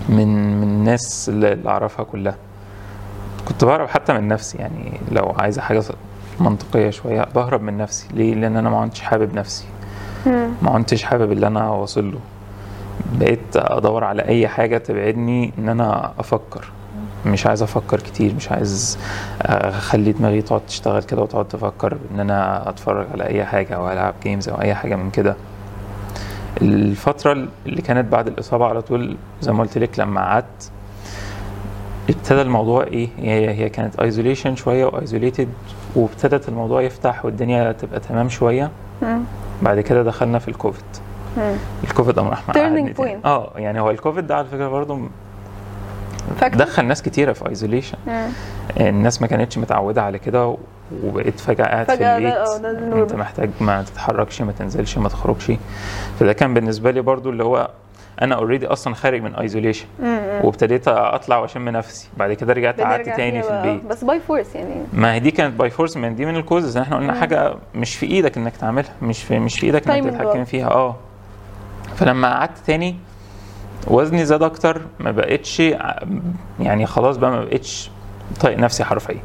من من الناس اللي اعرفها كلها, كنت بهرب حتى من نفسي. يعني لو عايزه حاجه منطقيه شويه, بهرب من نفسي. ليه؟ لان انا ما كنتش حابب نفسي, ما كنتش حابب اللي انا واصل له. بقيت ادور على اي حاجه تبعدني ان انا افكر. مش عايز افكر كتير, مش عايز اخلي دماغي تقعد تشتغل كده وتقعد تفكر ان انا اتفرج على اي حاجه او العب جيمز او اي حاجه من كده. الفتره اللي كانت بعد الاصابه على طول, زي ما قلت لك, لما قعدت ابتدى الموضوع ايه, هي كانت ايزوليشن شويه وايزوليتد, وابتدت الموضوع يفتح والدنيا تبقى تمام شويه. بعد كده دخلنا في الكوفيد. الكوفيد امر احمد اه يعني هو الكوفيد ده على فكره برضو دخل ناس كتيرة في ايزوليشن. الناس ما كانتش متعودة على كده, وبقيت فجأة قاعد في البيت، انت محتاج ما تتحركش، ما تنزلش، ما تخرجش. فده كان بالنسبة لي برضو اللي هو انا اوريدي اصلا خارج من ايزوليشن، وابتديت اطلع واشم نفسي. بعد كده رجعت قعدت تاني في البيت، بس باي فورس يعني. ما هي دي كانت باي فورس، من دي من الكوزز احنا قلنا حاجه مش في ايدك انك تعملها، مش في مش في ايدك انك تتحكم فيها. اه فلما قعدت تاني وزني زاد اكتر، ما بقتش يعني خلاص بقى، ما بقتش طايق نفسي حرفيا.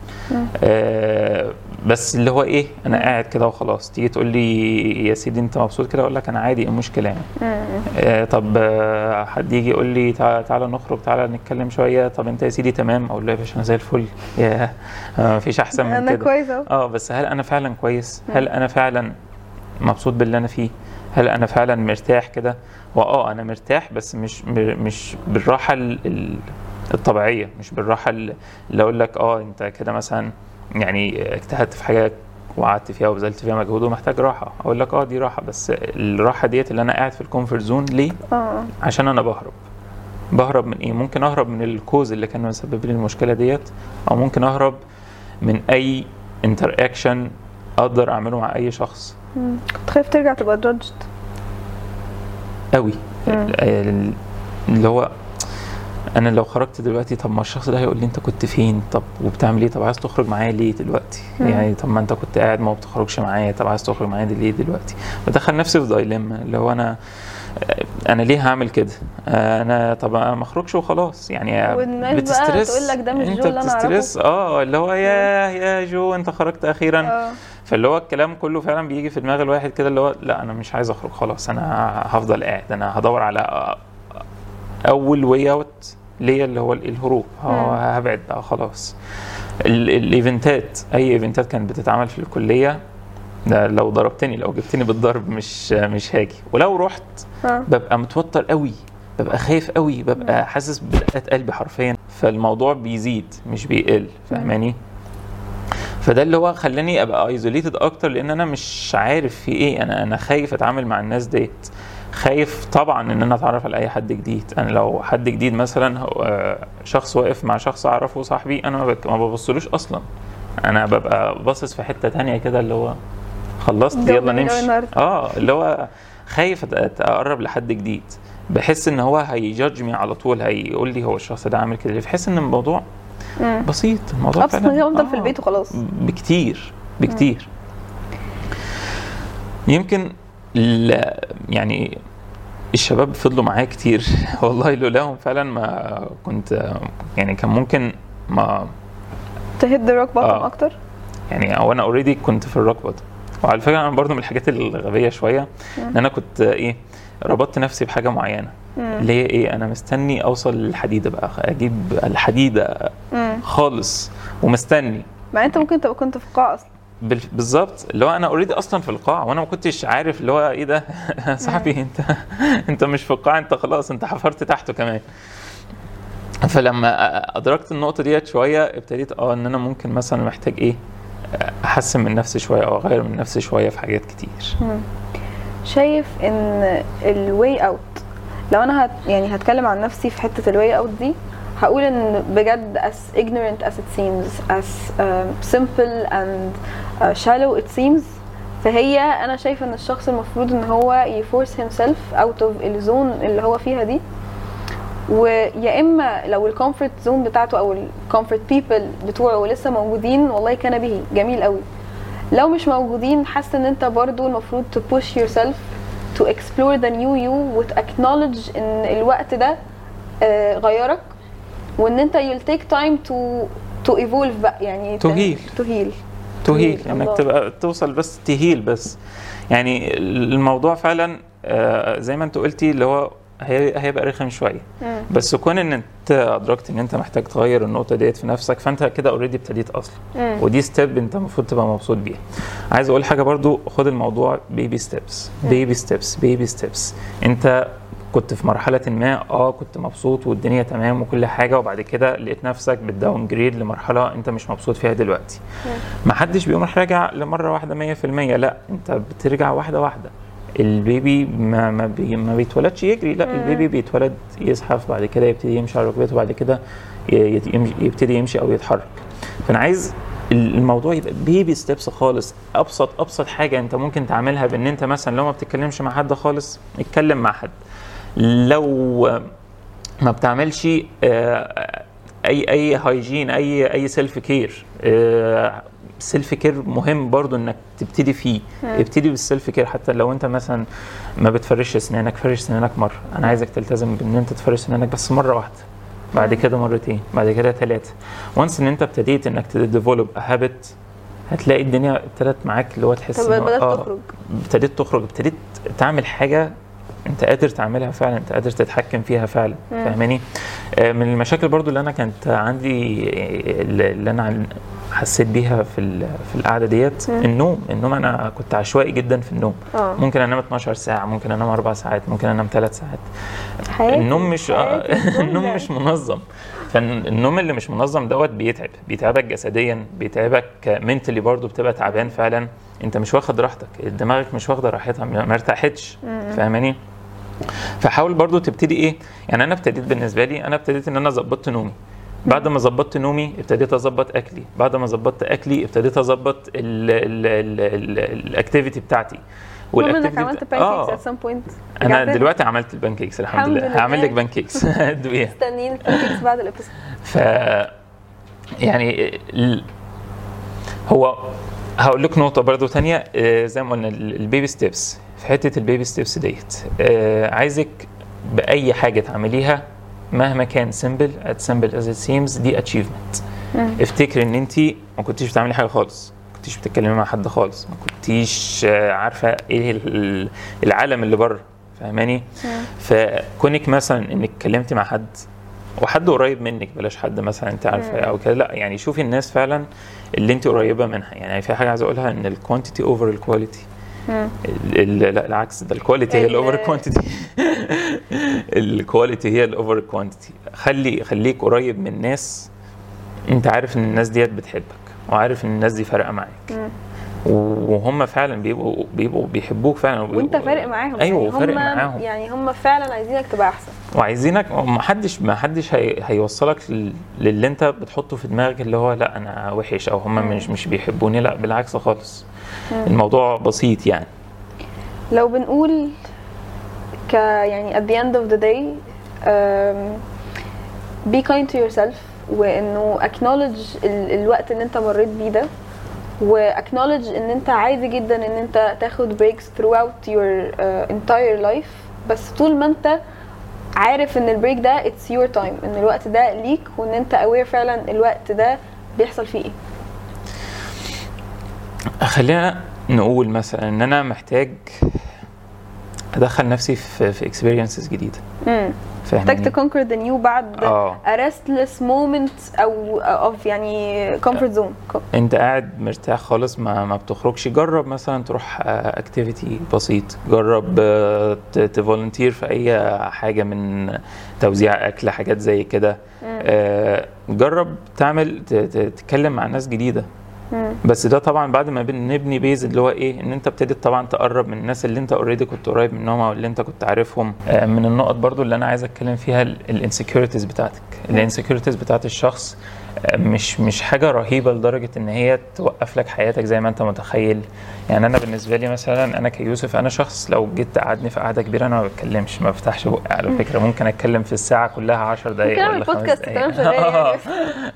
آه بس اللي هو ايه، انا قاعد كده وخلاص. تيجي تقول لي يا سيدي انت مبسوط كده، اقول لك انا عادي، ايه المشكله يعني. آه طب آه حد يجي يقول لي تعالى تعال نخرج، تعالى نتكلم شويه، طب انت يا سيدي تمام، اقول له يا باشا انا زي الفل، يا آه مفيش احسن من كده، انا كويس اهو. اه بس هل انا فعلا كويس؟ هل انا فعلا مبسوط باللي انا فيه؟ هل انا فعلا مرتاح كده؟ واه انا مرتاح، بس مش مش بالراحه الطبيعيه، مش بالراحه اللي اقول لك اه انت كده مثلا يعني اجتهدت في حاجه وقعدت فيها وبذلت فيها مجهود ومحتاج راحه، اقول لك اه دي راحه، بس الراحه ديت اللي انا قاعد في الكومفورت زون ليه؟ اه عشان انا بهرب. بهرب من ايه؟ ممكن اهرب من الكوز اللي كان مسبب لي المشكله ديت، او ممكن اهرب من اي انتر اكشن اقدر اعمله مع اي شخص. كنت خايف ترجع تبقى جادجد قوي، اللي هو انا لو خرجت دلوقتي طب ما الشخص ده هيقول لي انت كنت فين، طب وبتعمل ايه، طب عايز تخرج معايا ليه دلوقتي يعني، طب ما انت كنت قاعد ما بتخرجش معايا، طب عايز تخرج معايا ليه دلوقتي. بدخل نفسي في دايلما، لو انا انا ليه هعمل كده، انا طب ما اخرجش وخلاص يعني. بتسترس، تقول لك ده مش جو اللي انا اعرفه. اه اللي هو يا يا جو انت خرجت اخيرا. أوه. فاللي هو الكلام كله فعلا بيجي في دماغ الواحد كده، اللي هو لا انا مش عايز اخرج خلاص، انا هفضل قاعد، انا هدور على اول واي اوت ليه اللي هو الهروب، هبعد بقى خلاص. الايفنتات، اي ايفنتات كانت بتتعمل في الكليه، ده لو ضربتني لو جبتني بالضرب مش مش هاجي، ولو رحت ببقى متوتر قوي، ببقى خايف قوي، ببقى حاسس بدقات قلبي حرفيا، فالموضوع بيزيد مش بيقل، فاهماني؟ فده اللي هو خلاني ابقى ايزوليتد اكتر، لان انا مش عارف في ايه، انا انا خايف اتعامل مع الناس ديت، خايف طبعا ان انا اتعرف على اي حد جديد. انا لو حد جديد مثلا شخص واقف مع شخص اعرفه صاحبي، انا ما ببصلوش اصلا، انا ببقى باصص في حته تانية كده، اللي هو خلصت يلا نمشي. اه اللي هو خايف اتقرب لحد جديد، بحس ان هو هيجادجمي على طول، هيقول لي هو الشخص ده عامل كده، بحس ان الموضوع بسيط، الموضوع فعلا ابسط، افضل في البيت وخلاص بكتير بكتير. يمكن يعني الشباب فضلوا معايا كتير والله، لولاهم فعلا ما كنت يعني كان ممكن ما تهد الروك بوتم اكتر يعني، او انا اوريدي كنت في الروك بوتم. وعلى فكره انا برضو من الحاجات الغبيه شويه، ان انا كنت ايه ربطت نفسي بحاجه معينه، اللي هي ايه، انا مستني اوصل للحديده بقى، اجيب الحديده خالص ومستني، مع انت ممكن تبقى كنت في قاع اصلا بالظبط، اللي هو انا اوريدي اصلا في القاع، وانا ما كنتش عارف اللي هو ايه ده صاحبي انت انت مش في القاع، انت خلاص انت حفرت تحته كمان. فلما ادركت النقطه ديت شويه، ابتديت اه ان انا ممكن مثلا محتاج ايه احسن من نفسي شويه، او اغير من نفسي شويه في حاجات كتير. شايف ان الواي اوت، لو انا هت يعني هتكلم عن نفسي في حته الواي اوت دي، هقول ان بجد as ignorant as it seems, as uh, simple and uh, shallow it seems, فهي انا شايفه ان الشخص المفروض ان هو يفورس himself out of الزون اللي هو فيها دي، ويا اما لو الكومفورت زون بتاعته او الكومفورت بيبل بتوعه لسه موجودين والله كان به جميل قوي، لو مش موجودين حاسس ان انت برضو المفروض to push yourself to explore the new you with acknowledge ان الوقت ده آه غيرك، وان انت you'll take time to to evolve بقى يعني to heal to heal to heal انك تبقى توصل بس تهيل بس يعني. الموضوع فعلا آه زي ما انت قلتي اللي هو هي هيبقى رخم شويه، بس كون ان انت ادركت ان انت محتاج تغير النقطه ديت في نفسك، فانت كده اوريدي ابتديت اصلا، ودي ستيب انت المفروض تبقى مبسوط بيها. عايز اقول حاجه برضو، خد الموضوع بيبي ستيبس بيبي ستيبس بيبي ستيبس. انت كنت في مرحله ما اه كنت مبسوط والدنيا تمام وكل حاجه، وبعد كده لقيت نفسك بالداون جريد لمرحله انت مش مبسوط فيها دلوقتي. ما حدش بيقوم راجع لمره واحده مية في المية، لا انت بترجع واحده واحده. البيبي ما ما, بي ما بيتولدش يجري، لا البيبي بيتولد يزحف، بعد كده يبتدي يمشي على ركبته، وبعد كده يبتدي يمشي او يتحرك. فانا عايز الموضوع بيبي ستيبس خالص. ابسط ابسط حاجه انت ممكن تعملها بان انت مثلا لو ما بتتكلمش مع حد خالص اتكلم مع حد. لو ما بتعملش اي اي هايجين اي اي سيلف كير، سيلف كير مهم برضو انك تبتدي فيه. ابتدي بالسيلف كير، حتى لو انت مثلا ما بتفرش اسنانك، فرش اسنانك مره. انا عايزك تلتزم بان انت تفرش اسنانك بس مره واحده، بعد كده مرتين، بعد كده ثلاثه. وانس ان انت ابتديت انك تديفلوب هابت، هتلاقي الدنيا ابتدت معاك اللي هو تحس ان اه ابتديت تخرج، ابتديت تعمل حاجه انت قادر تعملها فعلا، انت قادر تتحكم فيها فعلا. فاهماني؟ من المشاكل برضو اللي انا كانت عندي، اللي انا حسيت بيها في في القعده ديت، النوم. النوم انا كنت عشوائي جدا في النوم. أوه. ممكن انام اتناشر ساعه، ممكن انام اربع ساعات، ممكن انام ثلاث ساعات. حياتي. النوم مش حياتي. النوم مش منظم. فالنوم اللي مش منظم دوت بيتعب، بيتعبك جسديا، بيتعبك منتلي برضو، بتبقى تعبان فعلا. انت مش واخد راحتك، دماغك مش واخده راحتها، ما ارتاحتش. فاهماني؟ فحاول برضو تبتدي ايه. يعني انا ابتديت بالنسبه لي، انا ابتديت ان انا ظبطت نومي. بعد ما ظبطت نومي ابتديت اظبط اكلي. بعد ما ظبطت اكلي ابتديت اظبط الاكتيفيتي بتاعتي. والاكتيفيتي عملت بانكيكس ات سام بوينت. انا دلوقتي عملت البانكيكس الحمد لله. هعمل لك بانكيكس ادويه، مستنيين البانكيكس بعد الابيسود. ف يعني ال... هو هقول لك نقطه برضو تانية زي ما قلنا، البيبي ستيبس. في حته البيبي ستيبس ديت عايزك باي حاجه تعمليها مهما كان simple at simple as it seems دي achievement. افتكر ان انتي ما كنتيش بتعملي حاجه خالص، ما كنتيش بتتكلمي مع حد خالص، ما كنتيش عارفه ايه العالم اللي بره. فاهماني؟ فكونك مثلا انك اتكلمتي مع حد، وحد قريب منك، بلاش حد مثلا انت عارفه او كده، لا يعني شوفي الناس فعلا اللي انت قريبه منها. يعني في حاجه عايز اقولها، ان الكوانتيتي اوفر الكواليتي. لا العكس ده، الكواليتي هي الاوفر كوانتيتي. الكواليتي هي الاوفر كوانتيتي. خلي خليك قريب من الناس انت عارف ان الناس ديت بتحبك، وعارف ان الناس دي فارقه معاك، وهم فعلا بيبقوا بيبقوا بيحبوك فعلا، وانت فارق معاهم. ايوه فارق معاهم، يعني هم فعلا عايزينك تبقى احسن، وعايزينك ما حدش ما حدش هي هيوصلك للي انت بتحطه في دماغك اللي هو لا انا وحش او هم مش مش بيحبوني. لا بالعكس خالص. الموضوع بسيط. يعني لو بنقول ك يعني at the end of the day um, be kind to yourself، وانه acknowledge ال- الوقت ان انت مريت بيه ده، و acknowledge ان انت عادي جدا ان انت تاخد breaks throughout your uh, entire life. بس طول ما انت عارف ان البريك ده it's your time، ان الوقت ده ليك، وان انت aware فعلا الوقت ده بيحصل فيه ايه. خلينا نقول مثلا ان انا محتاج ادخل نفسي في في اكسبيرينسز جديده. امم محتاج تو كونكر ذا نيو بعد ارستلس مومنت او اوف يعني كومفورت زون. انت قاعد مرتاح خالص ما ما بتخرجش، جرب مثلا تروح اكتيفيتي بسيط، جرب تفولنتير في اي حاجه من توزيع اكل، حاجات زي كده. جرب تعمل تتكلم مع ناس جديده. بس ده طبعا بعد ما بنبني بيز اللي هو ايه، ان انت ابتديت طبعا تقرب من الناس اللي انت اوريدي كنت قريب منهم او اللي انت كنت عارفهم. من النقط برضو اللي انا عايز اتكلم فيها الانسكيورتيز بتاعتك. الانسكيورتيز بتاعت الشخص مش مش حاجه رهيبه لدرجه ان هي توقف لك حياتك زي ما انت متخيل. يعني انا بالنسبه لي مثلا، انا كيوسف، انا شخص لو جيت قعدني في قعده كبيره انا ما بتكلمش، ما بفتحش بقى على فكره. ممكن اتكلم في الساعه كلها عشر دقائق ولا خمس دقائق. آه.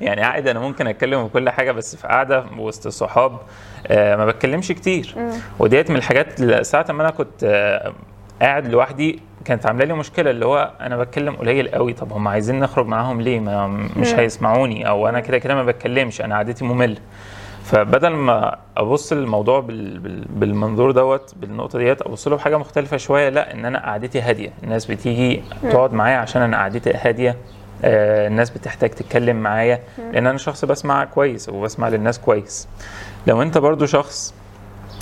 يعني قاعد انا ممكن اتكلم في كل حاجه، بس في قعده وسط الصحاب آه ما بتكلمش كتير. وديت من الحاجات ساعه ما انا كنت آه قاعد لوحدي كانت عامله لي مشكله، اللي هو انا بتكلم قليل قوي. طب هم عايزين نخرج معاهم ليه؟ ما مش هيسمعوني، او انا كده كده ما بتكلمش، انا عادتي ممل. فبدل ما ابص للموضوع بالمنظور دوت، بالنقطه ديت، ابص له بحاجه مختلفه شويه. لا، ان انا قعدتي هاديه، الناس بتيجي تقعد معايا عشان انا قعدتي هاديه، الناس بتحتاج تتكلم معايا لان انا شخص بسمع كويس وبسمع للناس كويس. لو انت برضو شخص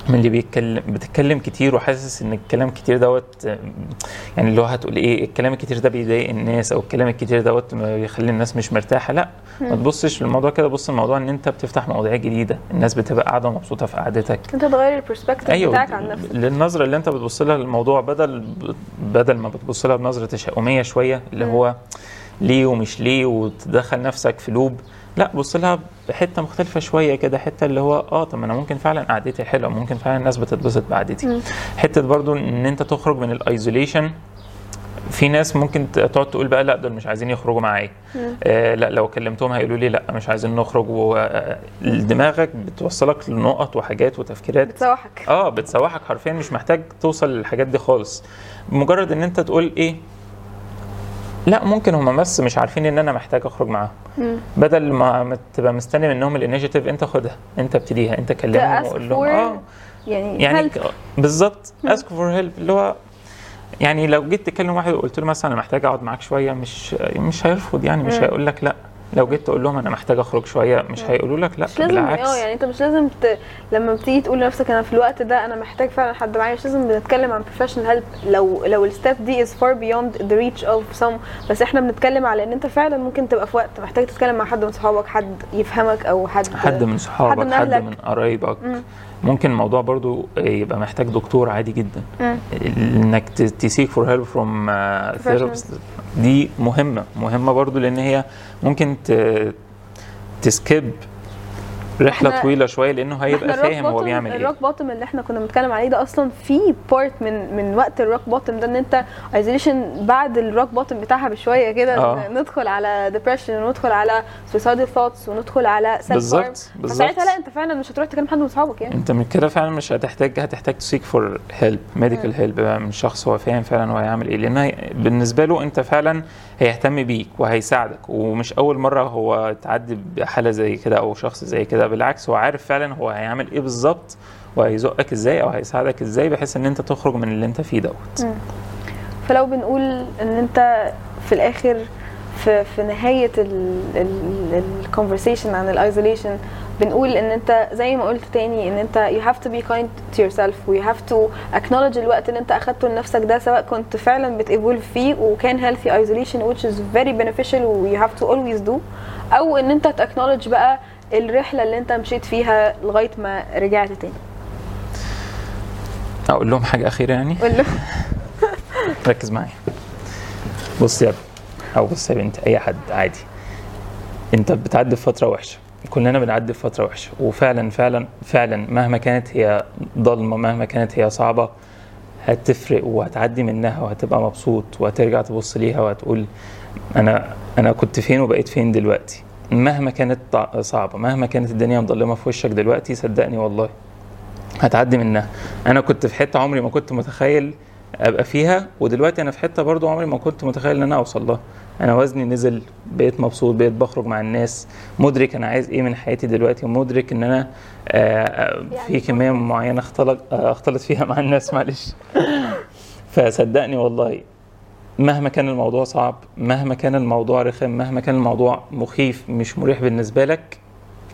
من اللي بيتكلم بتتكلم كتير وحاسس ان الكلام كتير دوت، يعني اللي هو هتقول ايه الكلام الكتير ده بيضايق الناس، او الكلام الكتير دوت بيخلي الناس مش مرتاحه، لا ما تبصش للموضوع كده. بص الموضوع ان انت بتفتح مواضيع جديده، الناس بتبقى قاعده مبسوطه في قعدتك، انت تغير البرسبكتيف أيوة بتاعك عن نفسك، للنظره اللي انت بتبص لها للموضوع، بدل بدل ما بتبص لها بنظره تشاؤميه شويه اللي هو ليه ومش ليه، وتدخل نفسك في لوب. لا بص لها حته مختلفه شويه كده، حته اللي هو اه طب انا ممكن فعلا قعدتي حلوه، ممكن فعلا الناس بتتبسط بقعدتي. حته برضو ان انت تخرج من الايزوليشن. في ناس ممكن تقعد تقول بقى لا دول مش عايزين يخرجوا معايا، آه لا لو كلمتهم هيقولوا لي لا مش عايزين نخرج. ودماغك بتوصلك لنقط وحاجات وتفكيرات بتسوحك، اه بتسوحك حرفيا، مش محتاج توصل للحاجات دي خالص. مجرد ان انت تقول ايه لا ممكن هم بس مش عارفين ان انا محتاج اخرج معاهم، بدل ما تبقى مستني منهم الانيشيتيف، انت خدها، انت ابتديها، انت كلمهم وقول لهم اه يعني يعني بالظبط ask for help. اللي هو يعني لو جيت تكلم واحد وقلت له مثلا انا محتاج اقعد معاك شويه، مش مش هيرفض يعني، مش هيقول لك لا. لو جيت تقول لهم انا محتاج اخرج شويه، مش هيقولوا لك لا، بالعكس. اه يعني انت مش لازم ت... لما بتيجي تقول لنفسك انا في الوقت ده انا محتاج فعلا حد معايا، مش لازم بنتكلم عن professional help لو لو الستيب دي is far beyond the reach of some، بس احنا بنتكلم على ان انت فعلا ممكن تبقى في وقت محتاج تتكلم مع حد من صحابك، حد يفهمك، او حد حد من صحابك، حد من, حد من قرايبك. م. ممكن الموضوع برضو يبقى محتاج دكتور عادي جدا. م. انك تسيك for help from uh, therapist دي مهمة مهمة برضو، لان هي ممكن تسكيب رحلة طويلة شوية، لانه هيبقى فاهم هو بيعمل ايه. الروك بوتم اللي احنا كنا بنتكلم عليه ده اصلا في بارت من من وقت الروك بوتم ده، ان انت ايزوليشن بعد الروك بوتم بتاعها بشوية كده. آه. ندخل على depression، وندخل على suicidal thoughts، وندخل على self harm. فساعتها لا انت فعلا مش هتروح تكلم حد من اصحابك يعني، انت من كده فعلا مش هتحتاج هتحتاج to seek for help medical help بقى من شخص هو فاهم فعلا هو هيعمل ايه، لان بالنسبة له انت فعلا هيهتم بيك وهيساعدك، ومش اول مرة هو تعدي بحالة زي كده او شخص زي كده. بالعكس هو عارف فعلا هو هيعمل ايه بالظبط، وهيزقك ازاي او هيساعدك ازاي، بحيث ان انت تخرج من اللي انت فيه دوت. فلو بنقول ان انت في الاخر في, في نهايه الكونفرسيشن عن الايزوليشن، بنقول ان انت زي ما قلت تاني ان انت you have to be kind to yourself، و you have to acknowledge الوقت اللي انت اخدته لنفسك ده، سواء كنت فعلا بتقبول فيه وكان healthy isolation which is very beneficial و you have to always do، او ان انت acknowledge بقى الرحلة اللي انت مشيت فيها لغاية ما رجعت تاني. اقول لهم حاجة اخيرة يعني؟ قول لهم. ركز معي. بص يا ابني او بص يا بنت، اي حد عادي، انت بتعدي بفترة وحشة، كلنا بنعدي بفترة وحشة، وفعلا فعلا فعلا مهما كانت هي ضلمة، مهما كانت هي صعبة، هتفرق وهتعدي منها، وهتبقى مبسوط، وهترجع تبص ليها وهتقول انا انا كنت فين وبقيت فين دلوقتي. مهما كانت صعبة، مهما كانت الدنيا مظلمة في وشك دلوقتي، صدقني والله هتعدي منها. أنا كنت في حتة عمري ما كنت متخيل أبقى فيها، ودلوقتي أنا في حتة برضو عمري ما كنت متخيل أن أنا أوصل لها. أنا وزني نزل، بقيت مبسوط، بقيت بخرج مع الناس، مدرك أنا عايز إيه من حياتي دلوقتي، ومدرك أن أنا في كمية معينة اختلط فيها مع الناس معلش. فصدقني والله مهما كان الموضوع صعب، مهما كان الموضوع رخم، مهما كان الموضوع مخيف مش مريح بالنسبة لك،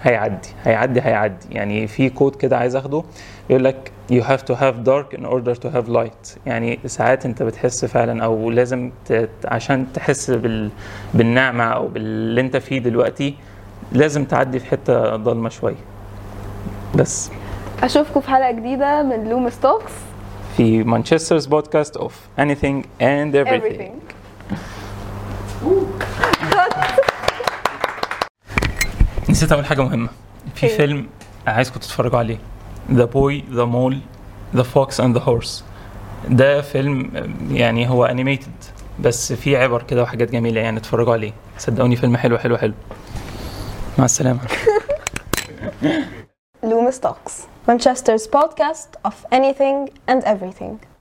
هيعدي هيعدي هيعدي. يعني في كود كده عايز اخده يقول لك you have to have dark in order to have light. يعني ساعات انت بتحس فعلا او لازم ت... عشان تحس بال... بالنعمة او باللي انت فيه دلوقتي، لازم تعدي في حتة ضلمة شوية. بس اشوفكم في حلقة جديدة من لوميس توكس في مانشستر's podcast of anything and everything. نسيت أقول حاجة مهمة. في فيلم عايزكم تتفرجوا عليه، The Boy, The Mole, The Fox and The Horse. ده فيلم يعني هو animated بس فيه عبر كده وحاجات جميلة، يعني تتفرجوا عليه صدقوني فيلم حلو حلو حلو. مع السلامة. Loomis Talks, Manchester's podcast of anything and everything.